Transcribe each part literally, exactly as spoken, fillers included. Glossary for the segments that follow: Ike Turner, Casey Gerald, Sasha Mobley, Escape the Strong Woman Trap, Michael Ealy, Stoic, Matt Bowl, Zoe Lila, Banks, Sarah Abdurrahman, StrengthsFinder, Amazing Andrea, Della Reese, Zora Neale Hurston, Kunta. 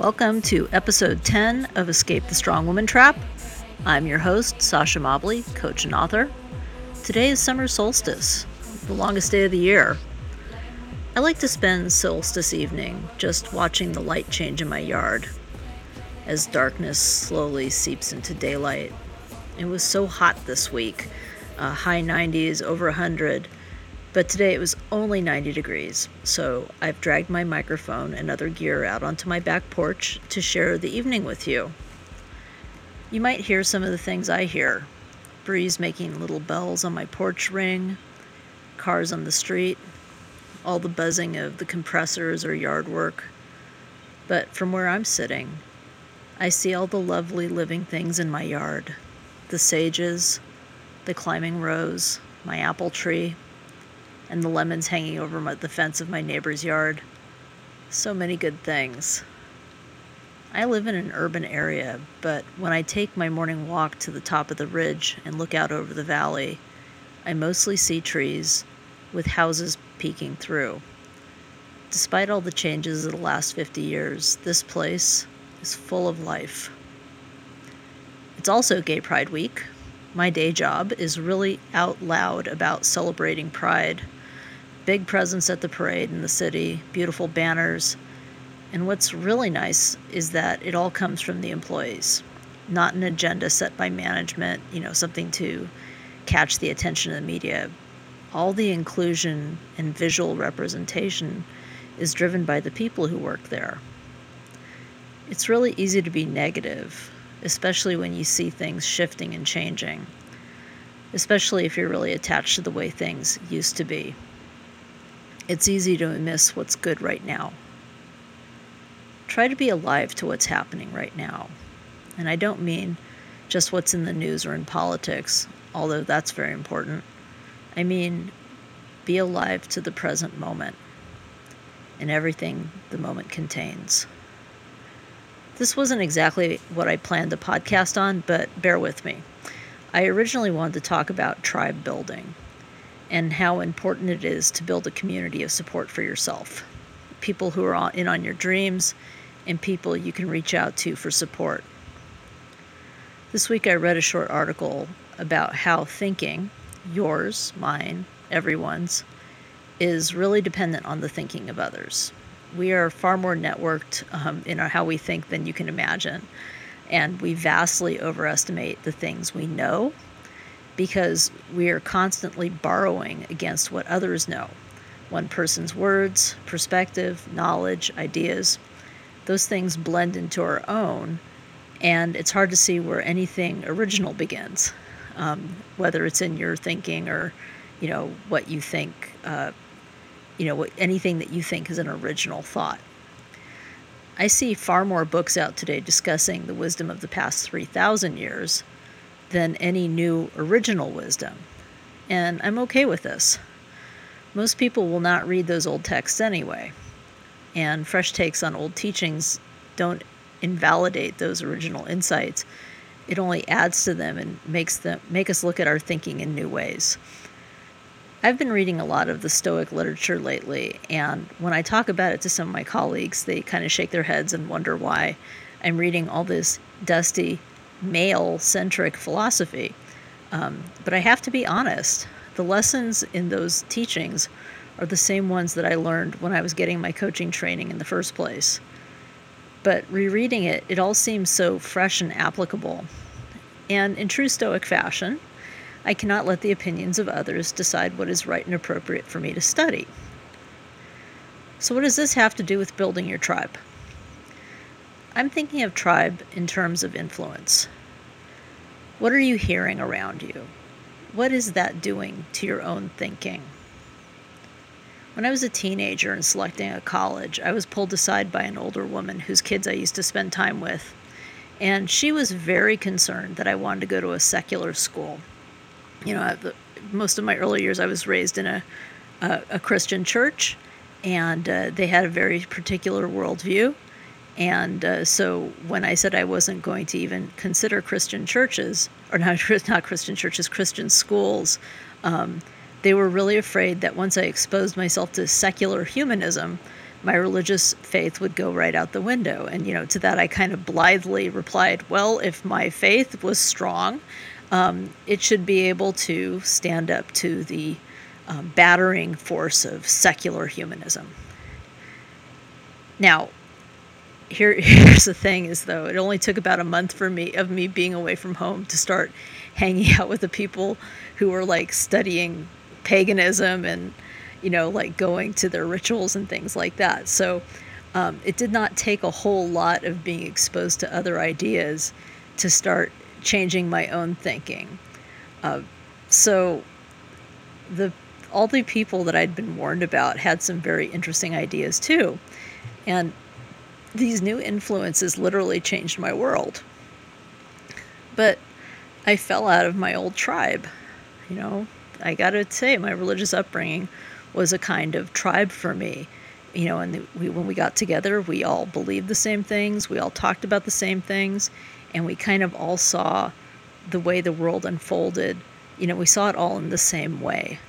Welcome to episode ten of Escape the Strong Woman Trap. I'm your host, Sasha Mobley, coach and author. Today is summer solstice, the longest day of the year. I like to spend solstice evening just watching the light change in my yard as darkness slowly seeps into daylight. It was so hot this week, uh, high nineties, over one hundred, but today it was only ninety degrees, so I've dragged my microphone and other gear out onto my back porch to share the evening with you. You might hear some of the things I hear. Breeze making little bells on my porch ring, cars on the street, all the buzzing of the compressors or yard work. But from where I'm sitting, I see all the lovely living things in my yard. The sages, the climbing rose, my apple tree, and the lemons hanging over my, the fence of my neighbor's yard. So many good things. I live in an urban area, but when I take my morning walk to the top of the ridge and look out over the valley, I mostly see trees with houses peeking through. Despite all the changes of the last fifty years, this place is full of life. It's also Gay Pride Week. My day job is really out loud about celebrating Pride. Big presence at the parade in the city, beautiful banners. And what's really nice is that it all comes from the employees, not an agenda set by management, you know, something to catch the attention of the media. All the inclusion and visual representation is driven by the people who work there. It's really easy to be negative, especially when you see things shifting and changing, especially if you're really attached to the way things used to be. It's easy to miss what's good right now. Try to be alive to what's happening right now. And I don't mean just what's in the news or in politics, although that's very important. I mean, be alive to the present moment and everything the moment contains. This wasn't exactly what I planned the podcast on, but bear with me. I originally wanted to talk about tribe building and how important it is to build a community of support for yourself, people who are in on your dreams and people you can reach out to for support. This week I read a short article about how thinking, yours, mine, everyone's, is really dependent on the thinking of others. We are far more networked um, in our, how we think than you can imagine. And we vastly overestimate the things we know because we are constantly borrowing against what others know. One person's words, perspective, knowledge, ideas, those things blend into our own. And it's hard to see where anything original begins, um, whether it's in your thinking or, you know, what you think, uh, you know, anything that you think is an original thought. I see far more books out today discussing the wisdom of the past three thousand years than any new original wisdom. And I'm okay with this. Most people will not read those old texts anyway. And fresh takes on old teachings don't invalidate those original insights. It only adds to them and makes them make us look at our thinking in new ways. I've been reading a lot of the Stoic literature lately, and when I talk about it to some of my colleagues, they kind of shake their heads and wonder why I'm reading all this dusty, male-centric philosophy. Um, but I have to be honest. The lessons in those teachings are the same ones that I learned when I was getting my coaching training in the first place. But rereading it, it all seems so fresh and applicable. And in true Stoic fashion, I cannot let the opinions of others decide what is right and appropriate for me to study. So what does this have to do with building your tribe? I'm thinking of tribe in terms of influence. What are you hearing around you? What is that doing to your own thinking? When I was a teenager and selecting a college, I was pulled aside by an older woman whose kids I used to spend time with, and she was very concerned that I wanted to go to a secular school. You know, most of my early years, I was raised in a a, a Christian church, and uh, they had a very particular worldview. And uh, so when I said I wasn't going to even consider Christian churches, or not, not Christian churches, Christian schools, um, they were really afraid that once I exposed myself to secular humanism, my religious faith would go right out the window. And, you know, to that, I kind of blithely replied, well, if my faith was strong, um, it should be able to stand up to the um, battering force of secular humanism. Now, here, here's the thing is, though, it only took about a month for me of me being away from home to start hanging out with the people who were like studying paganism and, you know, like going to their rituals and things like that. So um, it did not take a whole lot of being exposed to other ideas to start changing my own thinking. Uh, so the all the people that I'd been warned about had some very interesting ideas, too. And these new influences literally changed my world. But I fell out of my old tribe. You know, I got to say, my religious upbringing was a kind of tribe for me. You know, and the, we, when we got together, we all believed the same things. We all talked about the same things. And we kind of all saw the way the world unfolded. You know, we saw it all in the same way.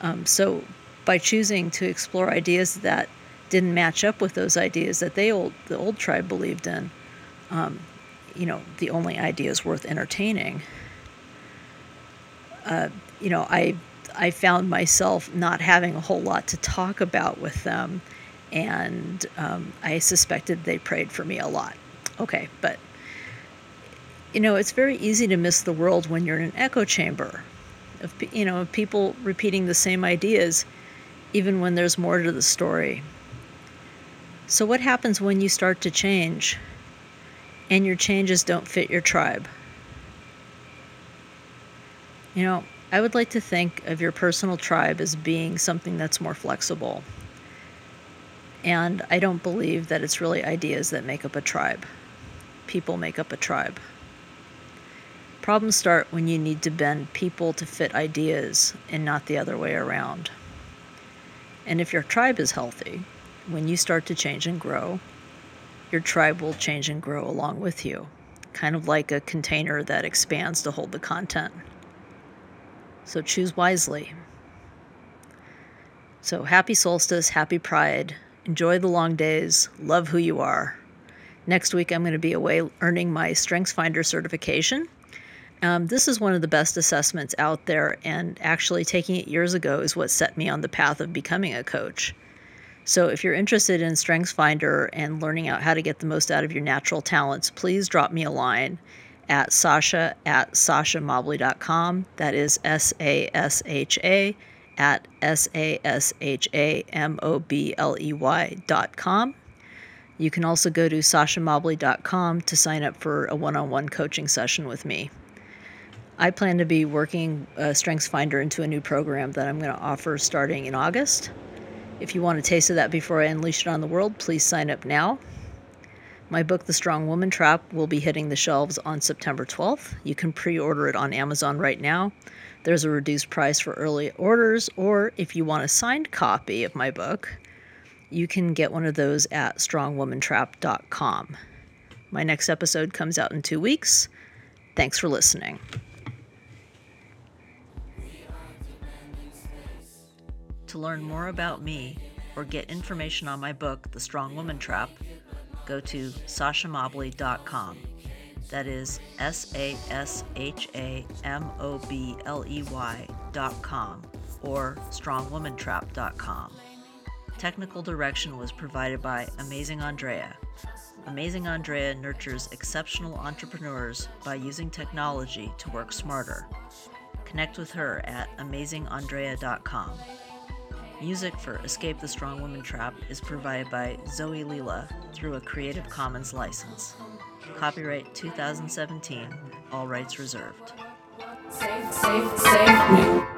Um, so by choosing to explore ideas that didn't match up with those ideas that they old, the old tribe believed in, um, you know, the only ideas worth entertaining, uh, you know, I I found myself not having a whole lot to talk about with them, and um, I suspected they prayed for me a lot. Okay, but, you know, it's very easy to miss the world when you're in an echo chamber of, you know, of people repeating the same ideas, even when there's more to the story. So what happens when you start to change and your changes don't fit your tribe? You know, I would like to think of your personal tribe as being something that's more flexible. And I don't believe that it's really ideas that make up a tribe. People make up a tribe. Problems start when you need to bend people to fit ideas and not the other way around. And if your tribe is healthy, when you start to change and grow, your tribe will change and grow along with you, kind of like a container that expands to hold the content. So choose wisely. So happy solstice, happy pride. Enjoy the long days. Love who you are. Next week, I'm going to be away earning my StrengthsFinder certification. Um, this is one of the best assessments out there, and actually taking it years ago is what set me on the path of becoming a coach. So if you're interested in StrengthsFinder and learning out how to get the most out of your natural talents, please drop me a line at Sasha at sasha mobley dot com. That is S A S H A at S A S H A M O B L E Y dot com. You can also go to sasha mobley dot com to sign up for a one-on-one coaching session with me. I plan to be working uh, StrengthsFinder into a new program that I'm going to offer starting in August. If you want a taste of that before I unleash it on the world, please sign up now. My book, The Strong Woman Trap, will be hitting the shelves on September twelfth. You can pre-order it on Amazon right now. There's a reduced price for early orders, or if you want a signed copy of my book, you can get one of those at strong woman trap dot com. My next episode comes out in two weeks. Thanks for listening. To learn more about me or get information on my book, The Strong Woman Trap, go to sasha mobley dot com. That is S A S H A M O B L E Y dot com or strong woman trap dot com. Technical direction was provided by Amazing Andrea. Amazing Andrea nurtures exceptional entrepreneurs by using technology to work smarter. Connect with her at amazing andrea dot com. Music for Escape the Strong Woman Trap is provided by Zoe Lila through a Creative Commons license. Copyright twenty seventeen, all rights reserved. Save, save, save me.